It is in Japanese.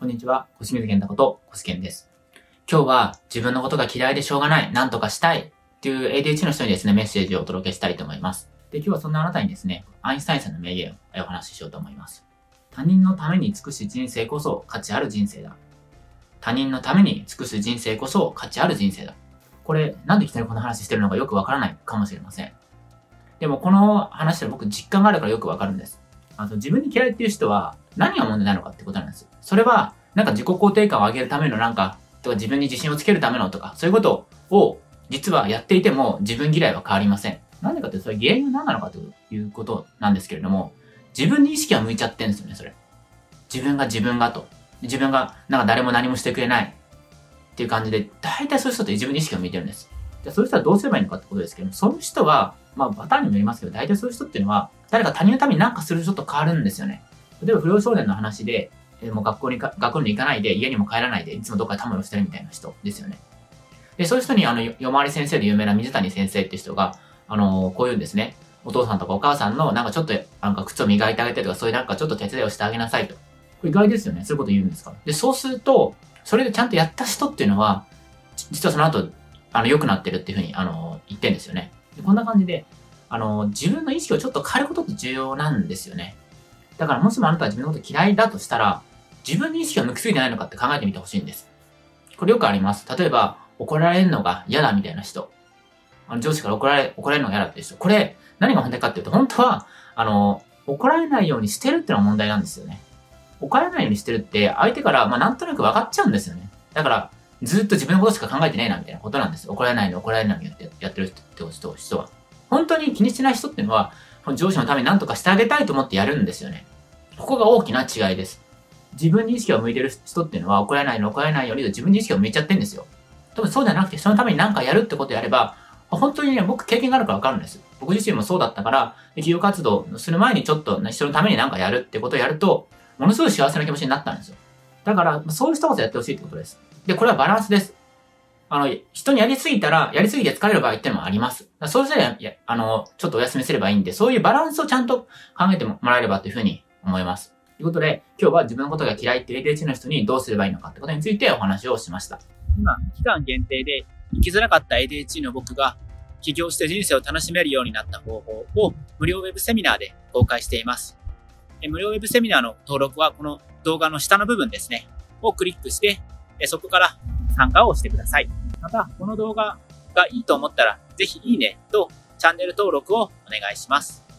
こんにちは、小清水健太こと小清健です。今日は自分のことが嫌いでしょうがない、なんとかしたいっていう ADHD の人にですね、メッセージをお届けしたいと思います。で、今日はそんなあなたにですね、アインシュタインさんの名言をお話ししようと思います。他人のために尽くす人生こそ価値ある人生だ。他人のために尽くす人生こそ価値ある人生だ。これ、なんでいきなりこの話してるのかよくわからないかもしれません。でもこの話で僕実感があるからよくわかるんです。自分に嫌いっていう人は何が問題なのかってことなんです。それは、なんか自己肯定感を上げるためのなんか、とか自分に自信をつけるためのとか、そういうことを実はやっていても自分嫌いは変わりません。なんでかっていうと、それ原因は何なのかということなんですけれども、自分に意識が向いちゃってるんですよね、それ。自分がと。自分がなんか誰も何もしてくれないっていう感じで、大体そういう人って自分に意識が向いてるんです。じゃあそういう人はどうすればいいのかってことですけども、そういう人は、まあパターンにもよりますけど、大体そういう人っていうのは、誰か他人のために何かする人と変わるんですよね。例えば不良少年の話で、もう学校に行かないで、家にも帰らないで、いつもどっかでたむろしてるみたいな人ですよね。で、そういう人に、夜回り先生で有名な水谷先生って人が、こういうんですね、お父さんとかお母さんの、なんかちょっと、なんか靴を磨いてあげてとか、そういうなんかちょっと手伝いをしてあげなさいと。これ意外ですよね。そういうこと言うんですから。で、そうすると、それでちゃんとやった人っていうのは、実はその後、良くなってるっていうふうに、言ってるんですよね。で、こんな感じで、自分の意識をちょっと変えることって重要なんですよね。だから、もしもあなたは自分のこと嫌いだとしたら、自分に意識が向きすぎてないのかって考えてみてほしいんです。これよくあります。例えば、怒られるのが嫌だみたいな人。上司から怒られるのが嫌だっていう人。これ、何が問題かっていうと、本当は、怒られないようにしてるっていうのが問題なんですよね。怒られないようにしてるって、相手から、なんとなく分かっちゃうんですよね。だから、ずっと自分のことしか考えてねえなみたいなことなんです。怒られないのやってる人は。本当に気にしてない人っていうのは、上司のために何とかしてあげたいと思ってやるんですよね。ここが大きな違いです。自分に意識が向いてる人っていうのは怒られないように自分に意識が向いちゃってるんですよ。多分そうじゃなくて、人のために何かやるってことであれば、本当にね、僕経験があるからわかるんです。僕自身もそうだったから、企業活動する前にちょっと人のために何かやるってことをやると、ものすごい幸せな気持ちになったんですよ。だから、そういう人こそやってほしいってことです。で、これはバランスです。人にやりすぎて疲れる場合っていうのもあります。そうしたら、ちょっとお休みすればいいんで、そういうバランスをちゃんと考えてもらえればというふうに思います。ということで、今日は自分のことが嫌いって ADHD の人にどうすればいいのかってことについてお話をしました。今、期間限定で生きづらかった ADHD の僕が起業して人生を楽しめるようになった方法を無料ウェブセミナーで公開しています。無料ウェブセミナーの登録はこの動画の下の部分ですね、をクリックして、そこから参加をしてください。また、この動画がいいと思ったら、ぜひいいねとチャンネル登録をお願いします。